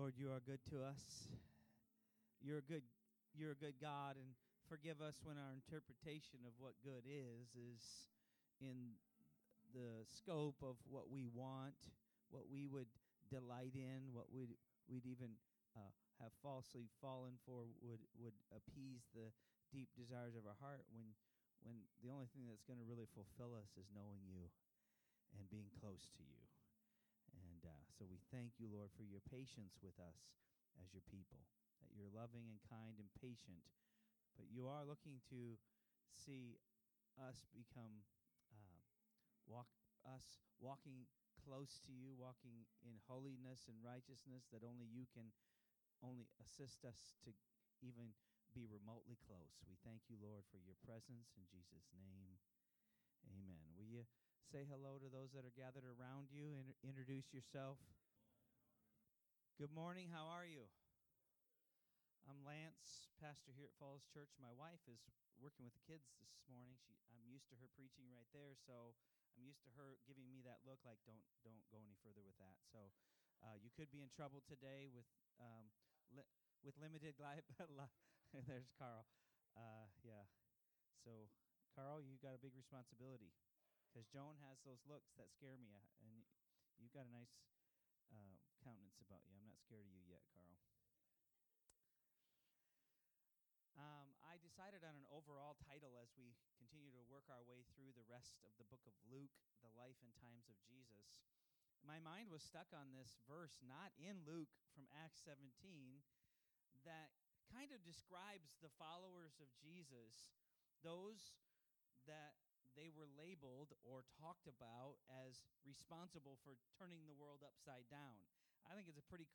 Lord, you are good to us. You're a good God, and forgive us when our interpretation of what good is in the scope of what we want, what we would delight in, what we'd even have falsely fallen for, would appease the deep desires of our heart when the only thing that's going to really fulfill us is knowing you and being close to you. And so we thank you, Lord, for your patience with us as your people, that you're loving and kind and patient, but you are looking to see us become, walking close to you, walking in holiness and righteousness that only you can assist us to even be remotely close. We thank you, Lord, for your presence in Jesus' name. Amen. Will you say hello to those that are gathered around you and introduce yourself? Good morning. How are you? I'm Lance, pastor here at Falls Church. My wife is working with the kids this morning. I'm used to her preaching right there, so I'm used to her giving me that look like don't go any further with that. So you could be in trouble today with limited liability. There's Carl. Yeah. So Carl, you got a big responsibility. Because Joan has those looks that scare me, and you've got a nice countenance about you. I'm not scared of you yet, Carl. I decided on an overall title as we continue to work our way through the rest of the book of Luke, the life and times of Jesus. My mind was stuck on this verse, not in Luke, from Acts 17, that kind of describes the followers of Jesus, those that they were labeled or talked about as responsible for turning the world upside down. I think it's a pretty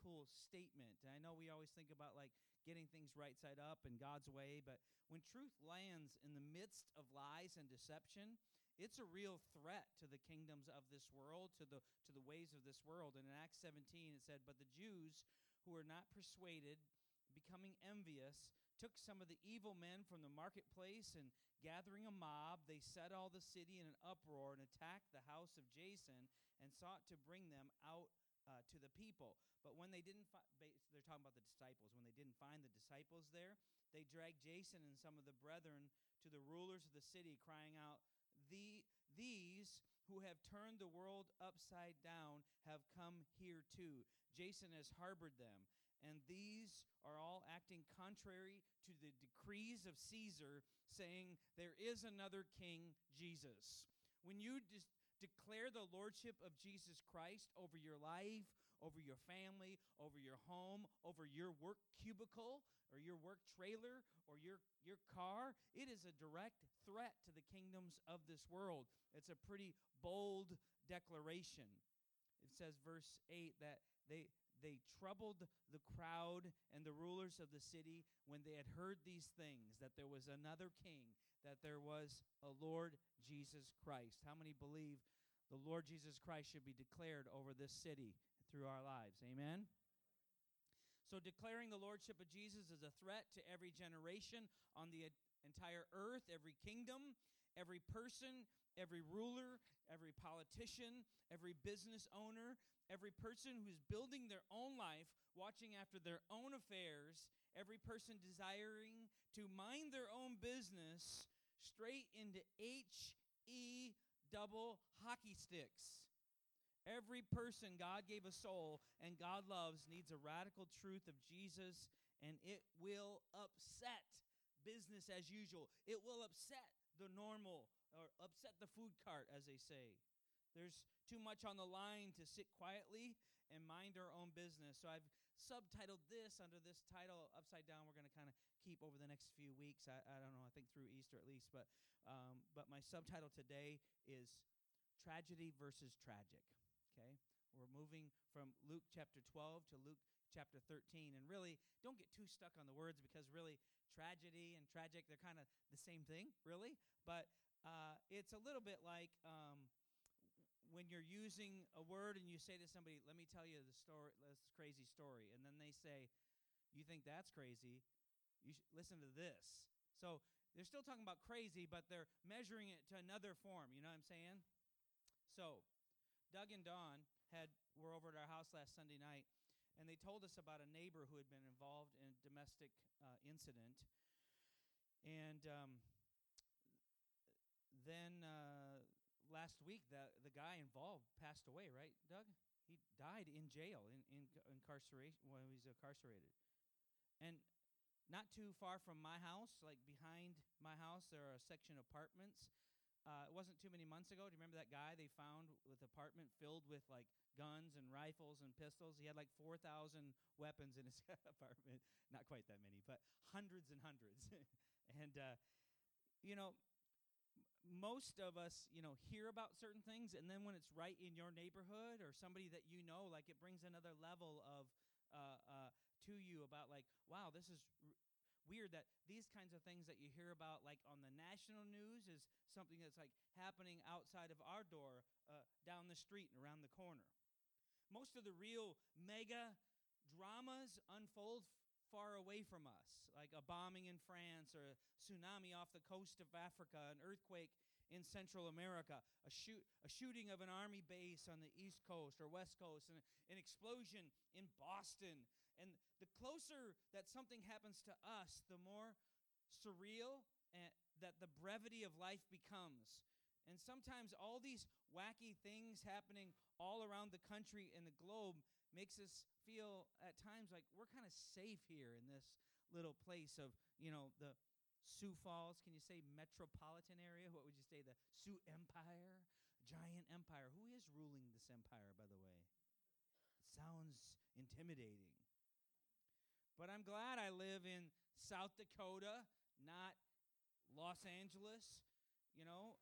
cool statement. And I know we always think about like getting things right side up and God's way, but when truth lands in the midst of lies and deception, it's a real threat to the kingdoms of this world, to the ways of this world. And in Acts 17 it said, "But the Jews who were not persuaded, becoming envious, took some of the evil men from the marketplace, and gathering a mob, they set all the city in an uproar and attacked the house of Jason and sought to bring them out to the people. But when they didn't find," they're talking about the disciples, "when they didn't find the disciples there, they dragged Jason and some of the brethren to the rulers of the city, crying out, 'These who have turned the world upside down have come here too. Jason has harbored them. And these are all acting contrary to the decrees of Caesar, saying, there is another king, Jesus.'" When you declare the lordship of Jesus Christ over your life, over your family, over your home, over your work cubicle, or your work trailer, or your car, it is a direct threat to the kingdoms of this world. It's a pretty bold declaration. It says, verse 8, that they troubled the crowd and the rulers of the city when they had heard these things, that there was another king, that there was a Lord Jesus Christ. How many believe the Lord Jesus Christ should be declared over this city through our lives? Amen? So declaring the lordship of Jesus is a threat to every generation on the entire earth, every kingdom, every person, every ruler, every politician, every business owner, every person who's building their own life, watching after their own affairs, every person desiring to mind their own business, straight into HE hockey sticks. Every person God gave a soul and God loves needs a radical truth of Jesus, and it will upset business as usual. It will upset the normal, or upset the food cart, as they say. There's too much on the line to sit quietly and mind our own business. So I've subtitled this under this title, Upside Down. We're going to kind of keep over the next few weeks. I don't know, I think through Easter at least. But my subtitle today is Tragedy versus Tragic. Okay, we're moving from Luke chapter 12 to Luke chapter 13. And really, don't get too stuck on the words, because really tragedy and tragic, they're kind of the same thing, really. But it's a little bit like when you're using a word and you say to somebody, "Let me tell you the story, this crazy story," and then they say, "You think that's crazy? You should listen to this." So they're still talking about crazy, but they're measuring it to another form. You know what I'm saying? So Doug and Dawn were over at our house last Sunday night, and they told us about a neighbor who had been involved in a domestic incident. And then last week, the guy involved passed away, right, Doug? He died in jail, in incarceration, when he was incarcerated. And not too far from my house, like behind my house, there are a section of apartments. It wasn't too many months ago. Do you remember that guy they found with an apartment filled with, like, guns and rifles and pistols? He had, like, 4,000 weapons in his apartment. Not quite that many, but hundreds and hundreds. And, you know, most of us, you know, hear about certain things, and then when it's right in your neighborhood or somebody that you know, like, it brings another level of to you about, like, wow, this is weird that these kinds of things that you hear about, like, on the national news is something that's, like, happening outside of our door, down the street and around the corner. Most of the real mega dramas unfold far away from us, like a bombing in France or a tsunami off the coast of Africa, an earthquake in Central America, a shooting of an army base on the East Coast or West Coast, and an explosion in Boston. And the closer that something happens to us, the more surreal that the brevity of life becomes. And sometimes all these wacky things happening all around the country and the globe makes us feel at times like we're kind of safe here in this little place of, you know, the Sioux Falls, can you say metropolitan area? What would you say, the Sioux Empire? Giant empire. Who is ruling this empire, by the way? It sounds intimidating. But I'm glad I live in South Dakota, not Los Angeles. You know,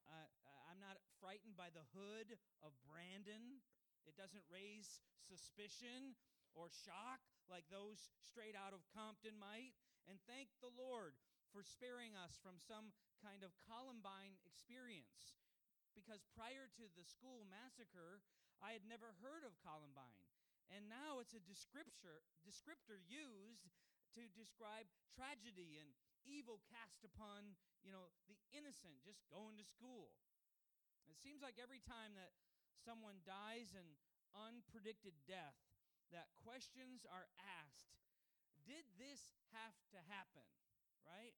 I'm not frightened by the hood of Brandon. It doesn't raise suspicion or shock like those straight out of Compton might. And thank the Lord for sparing us from some kind of Columbine experience, because prior to the school massacre, I had never heard of Columbine. And now it's a descriptor used to describe tragedy and evil cast upon, you know, the innocent just going to school. It seems like every time that someone dies an unpredicted death, that questions are asked, did this have to happen, right?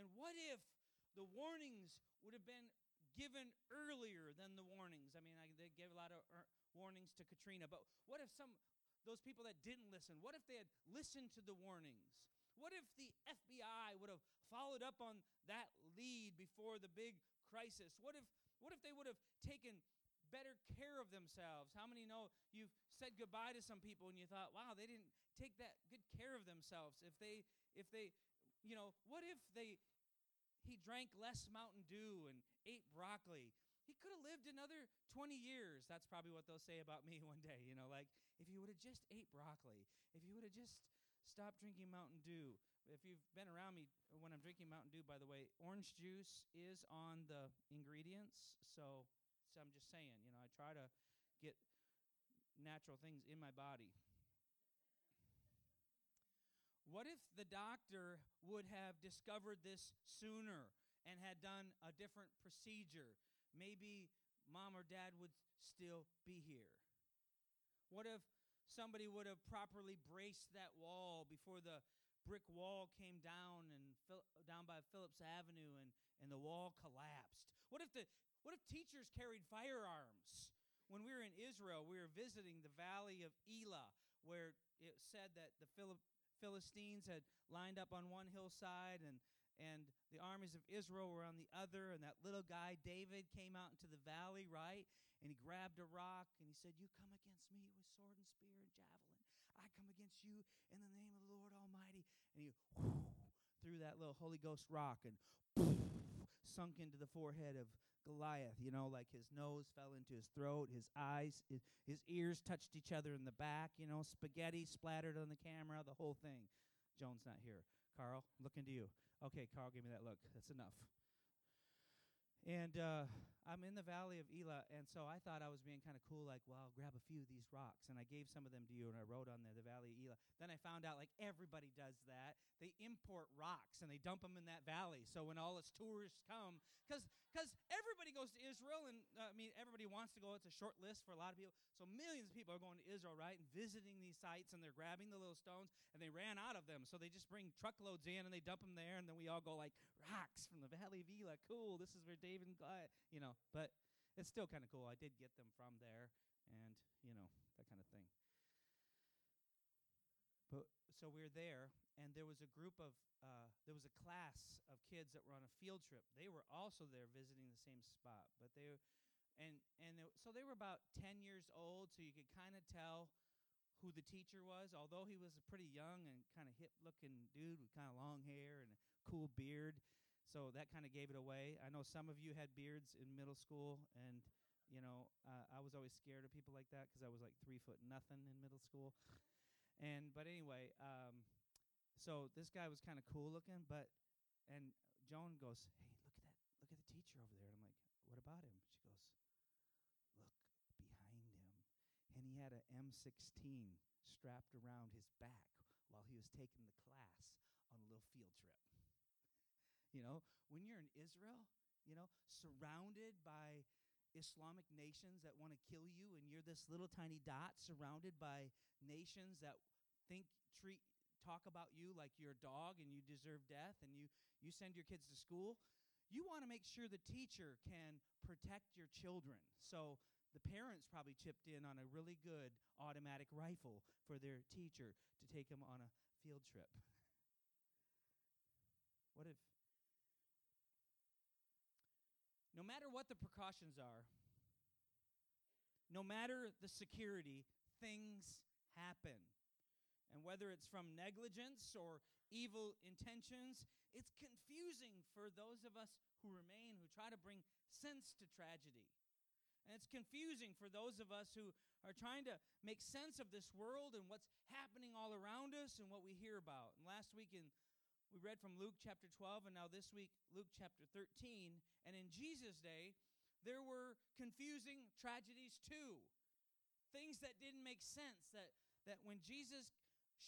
And what if the warnings would have been given earlier than the warnings? I mean, they gave a lot of warnings to Katrina, but what if those people that didn't listen, what if they had listened to the warnings? What if the FBI would have followed up on that lead before the big crisis? What if they would have taken better care of themselves? How many know you've said goodbye to some people and you thought, wow, they didn't take that good care of themselves? If they, you know, what if he drank less Mountain Dew and ate broccoli? He could have lived another 20 years. That's probably what they'll say about me one day, you know, like, if you would have just ate broccoli, if you would have just stopped drinking Mountain Dew. If you've been around me when I'm drinking Mountain Dew, by the way, orange juice is on the ingredients, so I'm just saying, you know, I try to get natural things in my body. What if the doctor would have discovered this sooner and had done a different procedure? Maybe mom or dad would still be here. What if somebody would have properly braced that wall before the brick wall came down and down by Phillips Avenue and the wall collapsed? What if teachers carried firearms? When we were in Israel, we were visiting the Valley of Elah, where it said that the Philistines had lined up on one hillside and the armies of Israel were on the other, and that little guy, David, came out into the valley, right? And he grabbed a rock, and he said, you come against me with sword and spear and javelin. I come against you in the name of the Lord Almighty. And he threw that little Holy Ghost rock and sunk into the forehead of Goliath. You know, like his nose fell into his throat, his eyes, his ears touched each other in the back, you know, spaghetti splattered on the camera, the whole thing. Joan's not here. Carl, looking to you. Okay, Carl, give me that look. That's enough. And I'm in the Valley of Elah, and so I thought I was being kind of cool, like, well, I'll grab a few of these rocks, and I gave some of them to you, and I wrote on there, the Valley of Elah. Then I found out, like, everybody does that. They import rocks, and they dump them in that valley, so when all its tourists come, because everybody goes to Israel, and, everybody wants to go. It's a short list for a lot of people, so millions of people are going to Israel, right, and visiting these sites, and they're grabbing the little stones, and they ran out of them, so they just bring truckloads in, and they dump them there, and then we all go, like, rocks from the Valley of Elah, cool, this is where David and Goliath, you know. But it's still kind of cool. I did get them from there and, you know, that kind of thing. But so we were there, and there was a class of kids that were on a field trip. They were also there visiting the same spot. But so they were about 10 years old, so you could kind of tell who the teacher was, although he was a pretty young and kind of hip-looking dude with kind of long hair and a cool beard. So that kind of gave it away. I know some of you had beards in middle school, and, you know, I was always scared of people like that because I was like 3'0" in middle school. But anyway, so this guy was kind of cool looking, and Joan goes, hey, look at the teacher over there. And I'm like, what about him? She goes, look behind him. And he had an M16 strapped around his back while he was taking the class on a little field trip. You know, when you're in Israel, you know, surrounded by Islamic nations that want to kill you, and you're this little tiny dot surrounded by nations that talk about you like you're a dog and you deserve death, and you send your kids to school, you want to make sure the teacher can protect your children. So the parents probably chipped in on a really good automatic rifle for their teacher to take him on a field trip. What if... No matter what the precautions are, no matter the security, things happen. And whether it's from negligence or evil intentions, it's confusing for those of us who remain, who try to bring sense to tragedy. And it's confusing for those of us who are trying to make sense of this world and what's happening all around us and what we hear about. And last week we read from Luke chapter 12, and now this week, Luke chapter 13. And in Jesus' day, there were confusing tragedies too. Things that didn't make sense, that when Jesus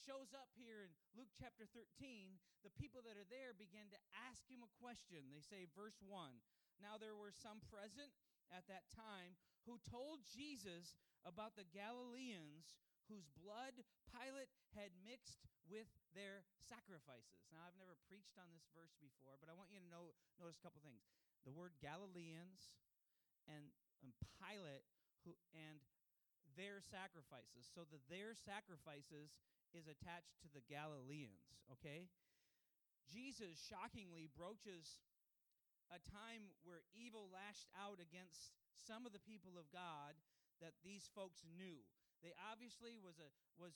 shows up here in Luke chapter 13, the people that are there begin to ask him a question. They say, verse 1, now there were some present at that time who told Jesus about the Galileans whose blood Pilate had mixed with their sacrifices. Now, I've never preached on this verse before, but I want you to notice a couple things. The word Galileans and Pilate and their sacrifices. So the their sacrifices is attached to the Galileans, okay? Jesus shockingly broaches a time where evil lashed out against some of the people of God that these folks knew. They obviously was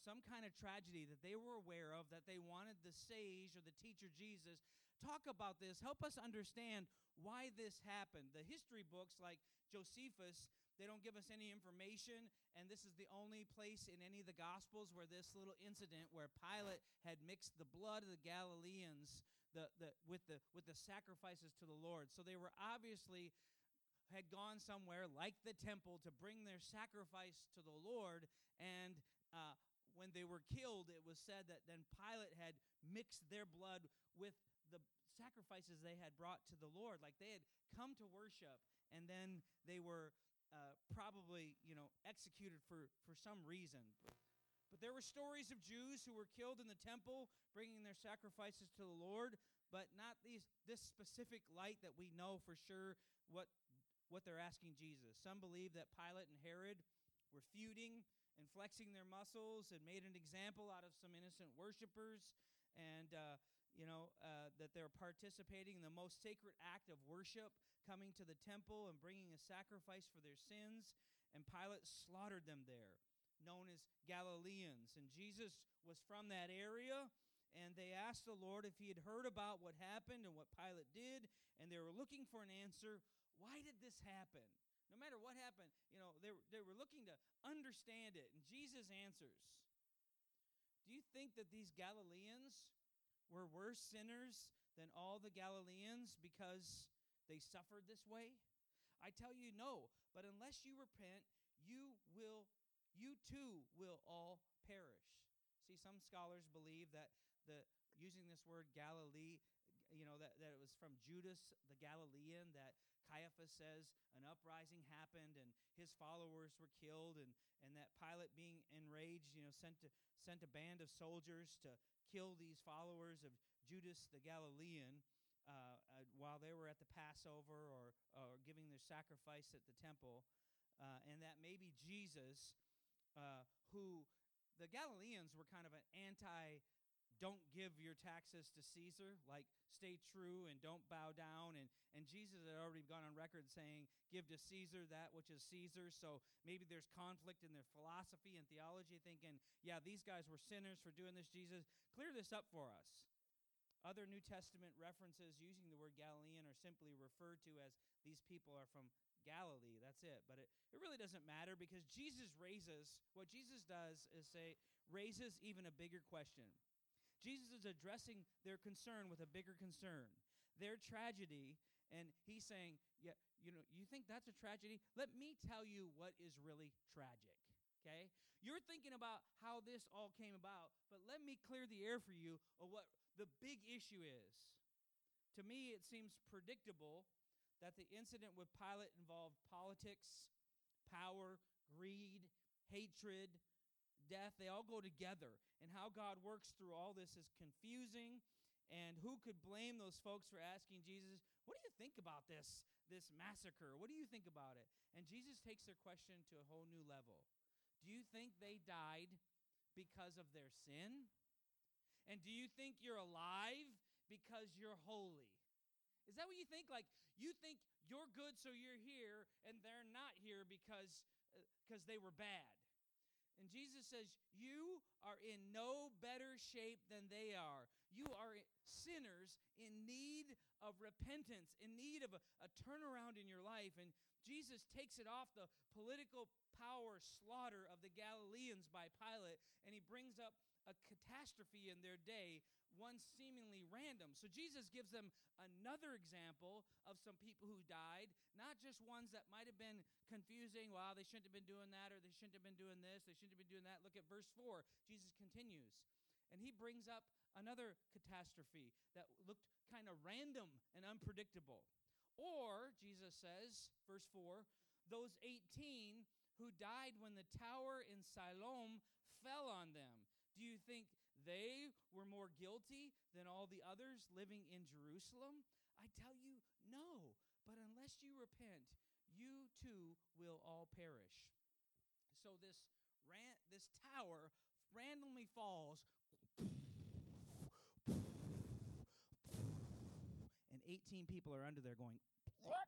some kind of tragedy that they were aware of, that they wanted the sage or the teacher Jesus talk about this, help us understand why this happened. The history books like Josephus, they don't give us any information, and this is the only place in any of the Gospels where this little incident where Pilate had mixed the blood of the Galileans with the sacrifices to the Lord. So they were obviously... had gone somewhere like the temple to bring their sacrifice to the Lord, and when they were killed, it was said that then Pilate had mixed their blood with the sacrifices they had brought to the Lord. Like they had come to worship, and then they were probably, you know, executed for some reason. But there were stories of Jews who were killed in the temple, bringing their sacrifices to the Lord, but not this specific light that we know for sure what they're asking Jesus. Some believe that Pilate and Herod were feuding and flexing their muscles and made an example out of some innocent worshipers, and that they're participating in the most sacred act of worship, coming to the temple and bringing a sacrifice for their sins, and Pilate slaughtered them there, known as Galileans. And Jesus was from that area, and they asked the Lord if he had heard about what happened and what Pilate did, and they were looking for an answer. Why did this happen? No matter what happened, you know, they were looking to understand it. And Jesus answers. Do you think that these Galileans were worse sinners than all the Galileans because they suffered this way? I tell you no, but unless you repent, you too will all perish. See, some scholars believe that using this word Galilee, that it was from Judas the Galilean, that Caiaphas says an uprising happened and his followers were killed, and that Pilate, being enraged, sent a band of soldiers to kill these followers of Judas the Galilean while they were at the Passover or giving their sacrifice at the temple, and that maybe Jesus, who the Galileans were kind of an anti- don't give your taxes to Caesar, like stay true and don't bow down. And Jesus had already gone on record saying, give to Caesar that which is Caesar's. So maybe there's conflict in their philosophy and theology, thinking, yeah, these guys were sinners for doing this, Jesus. Clear this up for us. Other New Testament references using the word Galilean are simply referred to as these people are from Galilee. That's it. But it really doesn't matter, because what Jesus does is raises even a bigger question. Jesus is addressing their concern with a bigger concern, their tragedy, and he's saying, yeah, you think that's a tragedy? Let me tell you what is really tragic, okay? You're thinking about how this all came about, but let me clear the air for you of what the big issue is. To me, it seems predictable that the incident with Pilate involved politics, power, greed, hatred, death. They all go together, and how God works through all this is confusing, and who could blame those folks for asking Jesus, what do you think about this massacre? What do you think about it? And Jesus takes their question to a whole new level. Do you think they died because of their sin? And do you think you're alive because you're holy? Is that what you think? Like, you think you're good so you're here, and they're not here because they were bad. And Jesus says, you are in no better shape than they are. You are sinners in need of repentance, in need of a turnaround in your life. And Jesus takes it off the political power slaughter of the Galileans by Pilate, and he brings up a catastrophe in their day, one seemingly random. So Jesus gives them another example of some people who died, not just ones that might have been confusing, wow, they shouldn't have been doing that, or they shouldn't have been doing this, they shouldn't have been doing that. Look at verse 4. Jesus continues, and he brings up another catastrophe that looked kind of random and unpredictable. Or, Jesus says, verse 4, those 18 who died when the tower in Siloam fell on them. Do you think they were more guilty than all the others living in Jerusalem? I tell you, no. But unless you repent, you too will all perish. So this tower randomly falls, and 18 people are under there going, what?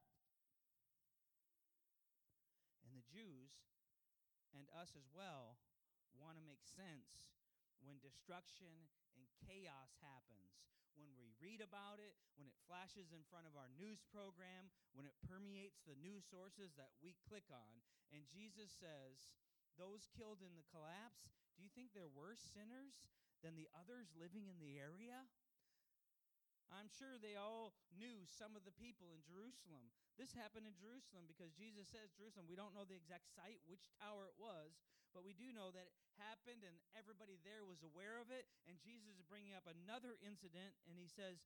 And the Jews, and us as well, want to make sense when destruction and chaos happens, when we read about it, when it flashes in front of our news program, when it permeates the news sources that we click on. And Jesus says, those killed in the collapse, do you think they're worse sinners than the others living in the area? I'm sure they all knew some of the people in Jerusalem. This happened in Jerusalem because Jesus says Jerusalem. We don't know the exact site, which tower it was, but we do know that it happened and everybody there was aware of it. And Jesus is bringing up another incident, and he says,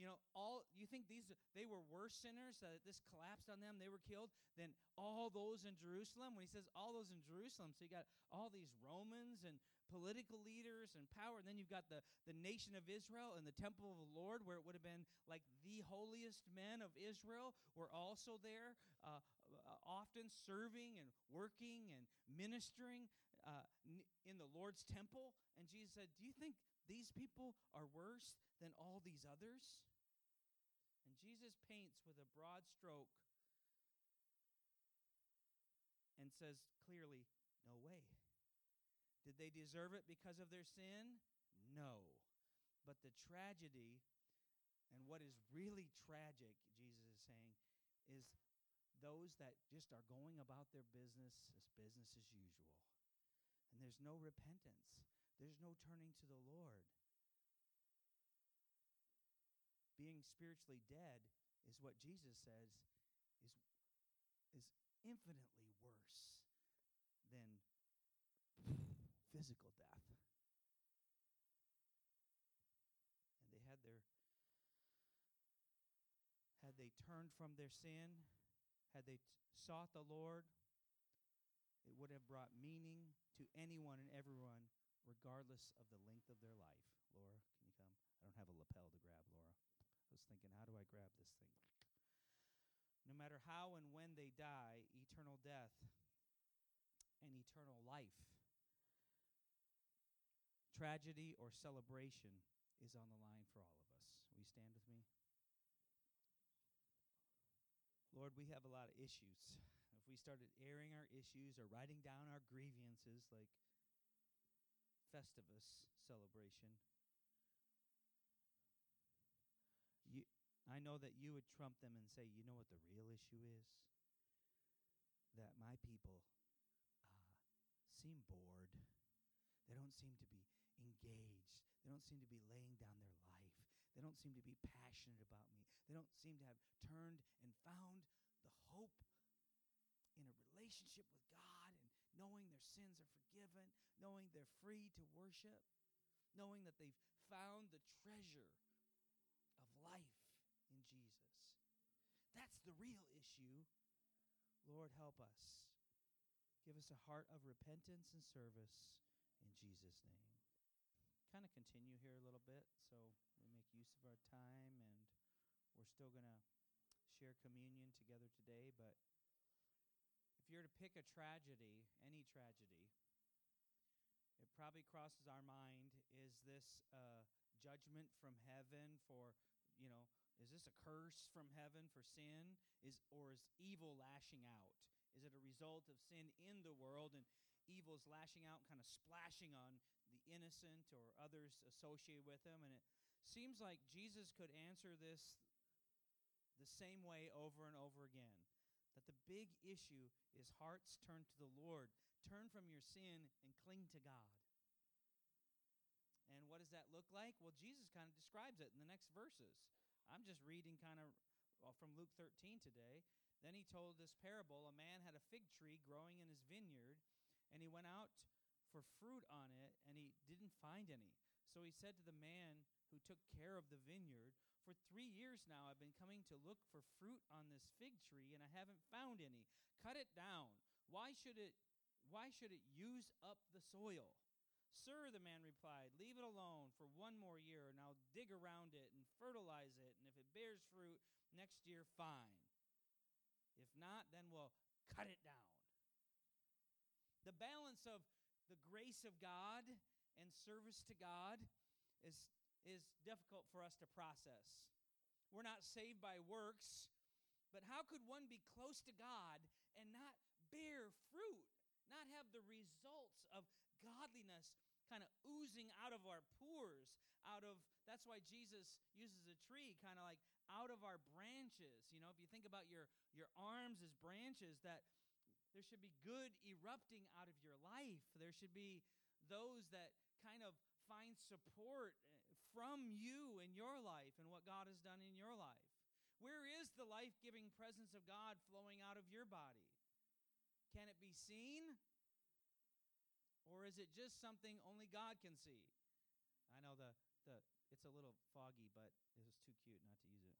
you think they were worse sinners that this collapsed on them, they were killed, than all those in Jerusalem? When he says all those in Jerusalem, so you got all these Romans and political leaders and power, and then you've got the nation of Israel and the temple of the Lord, where it would have been like the holiest men of Israel were also there, often serving and working and ministering in the Lord's temple. And Jesus said, do you think these people are worse than all these others? And Jesus paints with a broad stroke and says clearly, no way. Did they deserve it because of their sin? No. But the tragedy, and what is really tragic, Jesus is saying, is those that just are going about their business as business as usual. And there's no repentance. There's no turning to the Lord. Being spiritually dead is what Jesus says is is infinitely worse than physical death. And they had their, had they turned from their sin, had they sought the Lord, it would have brought meaning to anyone and everyone, regardless of the length of their life. Laura, can you come? I don't have a lapel to grab, Laura. I was thinking, how do I grab this thing? No matter how and when they die, eternal death and eternal life, tragedy or celebration is on the line for all of us. Will you stand with me? Lord, we have a lot of issues. If we started airing our issues or writing down our grievances like Festivus celebration, I know that you would trump them and say, you know what the real issue is? That my people seem bored. They don't seem to be engaged. They don't seem to be laying down their life. They don't seem to be passionate about me. They don't seem to have turned and found the hope in a relationship with God and knowing their sins are forgiven, knowing they're free to worship, knowing that they've found the treasure of life in Jesus. That's the real issue. Lord, help us. Give us a heart of repentance and service in Jesus' name. Kind of continue here a little bit, so we make use of our time, and we're still going to share communion together today, but if you're to pick a tragedy, any tragedy, it probably crosses our mind, is this judgment from heaven for, is this a curse from heaven for sin? Or is evil lashing out? Is it a result of sin in the world and evil's lashing out, kind of splashing on the innocent or others associated with them? And it seems like Jesus could answer this the same way over and over again, that the big issue is hearts turned to the Lord. Turn from your sin and cling to God. And what does that look like? Well, Jesus kind of describes it in the next verses. I'm just reading kind of from Luke 13 today. Then he told this parable. A man had a fig tree growing in his vineyard, and he went out for fruit on it, and he didn't find any. So he said to the man who took care of the vineyard, for 3 years now I've been coming to look for fruit on this fig tree, and I haven't found any. Cut it down. Why should it use up the soil? Sir, the man replied, leave it alone for 1 more year, and I'll dig around it and fertilize it, and if it bears fruit next year, fine. If not, then we'll cut it down. The balance of the grace of God and service to God is difficult for us to process. We're not saved by works, but how could one be close to God and not bear fruit? Not have the results of godliness kind of oozing out of our pores, that's why Jesus uses a tree kind of like out of our branches. If you think about your arms as branches, that there should be good erupting out of your life. There should be those that kind of find support from you in your life and what God has done in your life. Where is the life-giving presence of God flowing out of your body? Can it be seen? Or is it just something only God can see? I know it's a little foggy, but it was too cute not to use it.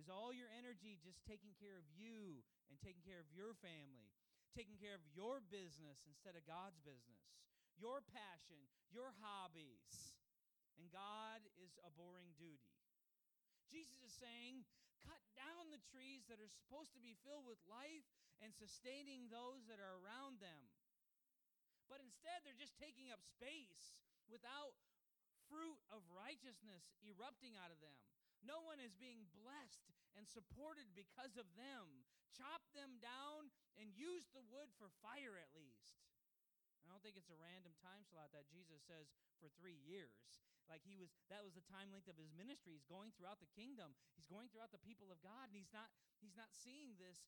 Is all your energy just taking care of you and taking care of your family, taking care of your business instead of God's business, your passion, your hobbies, and God is a boring duty? Jesus is saying, cut down the trees that are supposed to be filled with life and sustaining those that are around them. But instead, they're just taking up space without fruit of righteousness erupting out of them. No one is being blessed and supported because of them. Chop them down and use the wood for fire at least. I don't think it's a random time slot that Jesus says for 3 years. Like that was the time length of his ministry. He's going throughout the kingdom. He's going throughout the people of God, and he's not seeing this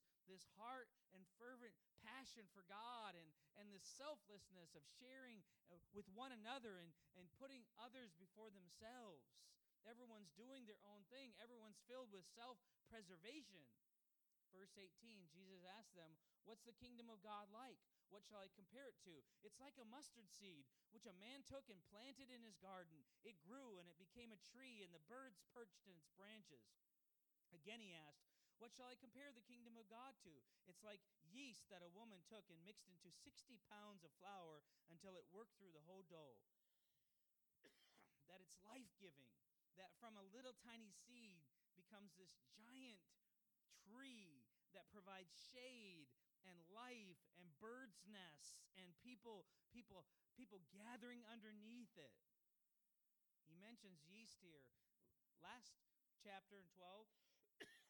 heart and fervent passion for God and this selflessness of sharing with one another and putting others before themselves. Everyone's doing their own thing. Everyone's filled with self-preservation. Verse 18, Jesus asked them, "What's the kingdom of God like? What shall I compare it to? It's like a mustard seed, which a man took and planted in his garden. It grew and it became a tree, and the birds perched in its branches." Again he asked, "What shall I compare the kingdom of God to? It's like yeast that a woman took and mixed into 60 pounds of flour until it worked through the whole dough." That it's life-giving, that from a little tiny seed becomes this giant tree that provides shade and life and birds' nests and people gathering underneath it. He mentions yeast here. Last chapter in 12,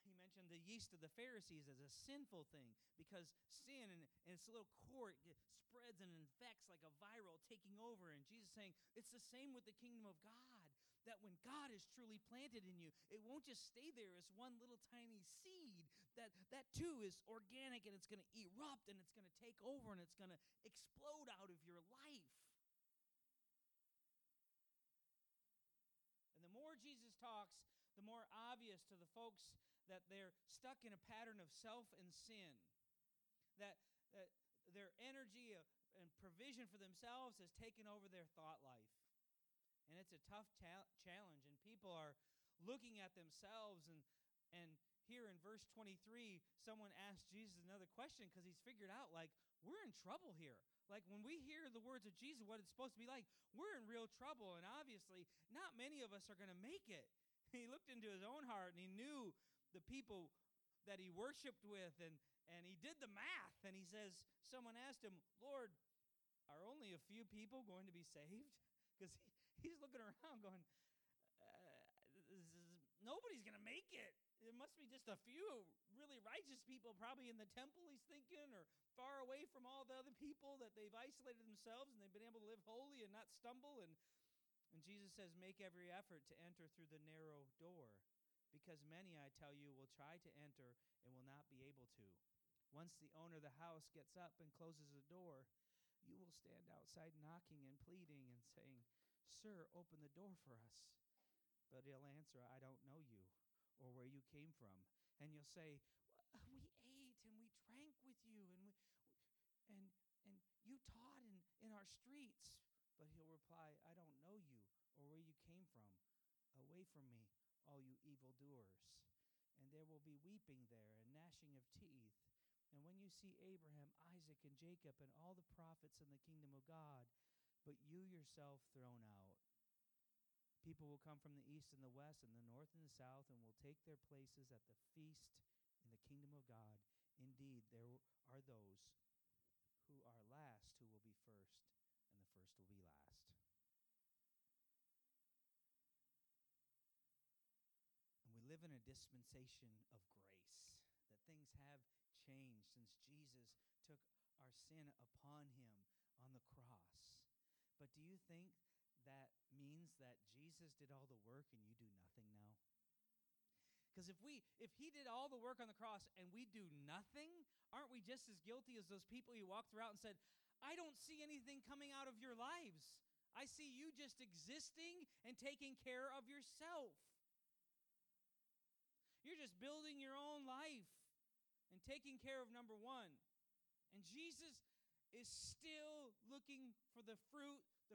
he mentioned the yeast of the Pharisees as a sinful thing, because sin and its little core, it spreads and infects like a viral taking over. And Jesus saying, it's the same with the kingdom of God, that when God is truly planted in you, it won't just stay there as one little tiny seed, that too is organic, and it's going to erupt, and it's going to take over, and it's going to explode out of your life. And the more Jesus talks, the more obvious to the folks that they're stuck in a pattern of self and sin, that their energy and provision for themselves has taken over their thought life. And it's a tough challenge, and people are looking at themselves. And here in verse 23, someone asked Jesus another question, because he's figured out, like, we're in trouble here. Like, when we hear the words of Jesus, what it's supposed to be like, we're in real trouble, and obviously not many of us are going to make it. He looked into his own heart, and he knew the people that he worshiped with, and he did the math, and he says, someone asked him, "Lord, are only a few people going to be saved?" Because he's looking around going, nobody's going to make it. It must be just a few really righteous people probably in the temple, he's thinking, or far away from all the other people that they've isolated themselves, and they've been able to live holy and not stumble. And Jesus says, "Make every effort to enter through the narrow door, because many, I tell you, will try to enter and will not be able to. Once the owner of the house gets up and closes the door, you will stand outside knocking and pleading and saying, 'Sir, open the door for us.' But he'll answer, 'I don't know you or where you came from.' And you'll say, 'We ate and we drank with you, and we you taught in our streets.' But he'll reply, 'I don't know you or where you came from. Away from me, all you evildoers.' And there will be weeping there and gnashing of teeth. And when you see Abraham, Isaac, and Jacob, and all the prophets in the kingdom of God, but you yourself thrown out. People will come from the east and the west and the north and the south, and will take their places at the feast in the kingdom of God. Indeed, there are those who are last who will be first, and the first will be last." And we live in a dispensation of grace, that things have changed since Jesus took our sin upon him on the cross. But do you think that means that Jesus did all the work and you do nothing now? Because if he did all the work on the cross and we do nothing, aren't we just as guilty as those people he walked throughout and said, "I don't see anything coming out of your lives. I see you just existing and taking care of yourself. You're just building your own life and taking care of number one." And Jesus is still looking for the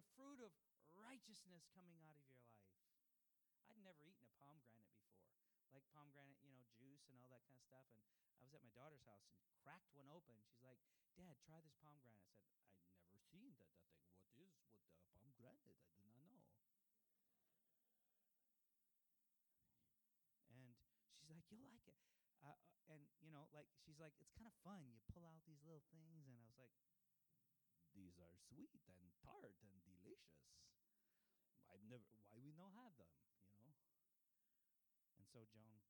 fruit of righteousness coming out of your life. I'd never eaten a pomegranate before, like pomegranate, juice and all that kind of stuff. And I was at my daughter's house and cracked one open. She's like, "Dad, try this pomegranate." I said, "I've never seen that thing. What the pomegranate? I do not know." And she's like, "You'll like it." She's like, "It's kind of fun. You pull out these little things." And I was like, "These are sweet and tart and delicious. Why we don't have them, ?" And so Joan,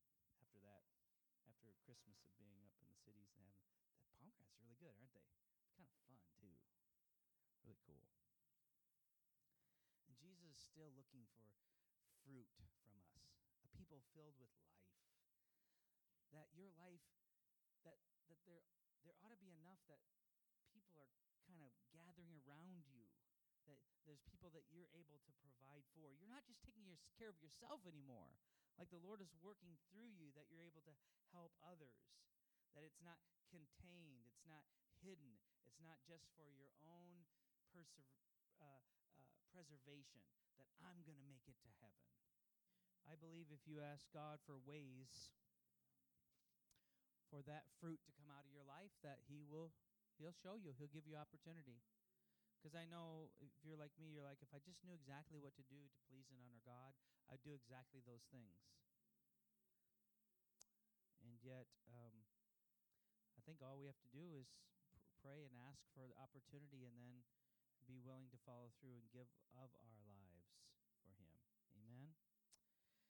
after Christmas of being up in the cities and having the pomegranates, are really good, aren't they? It's kind of fun too, really cool. And Jesus is still looking for fruit from us, a people filled with life. That your life, that there ought to be enough that people are kind of gathering around you, that there's people that you're able to provide for. You're not just taking care of yourself anymore. Like, the Lord is working through you, that you're able to help others. that it's not contained, it's not hidden, it's not just for your own preservation, that I'm going to make it to heaven. I believe if you ask God for ways for that fruit to come out of your life, that He'll show you. He'll give you opportunity. Because I know if you're like me, you're like, if I just knew exactly what to do to please and honor God, I'd do exactly those things. And yet, I think all we have to do is pray and ask for the opportunity and then be willing to follow through and give of our lives for Him. Amen?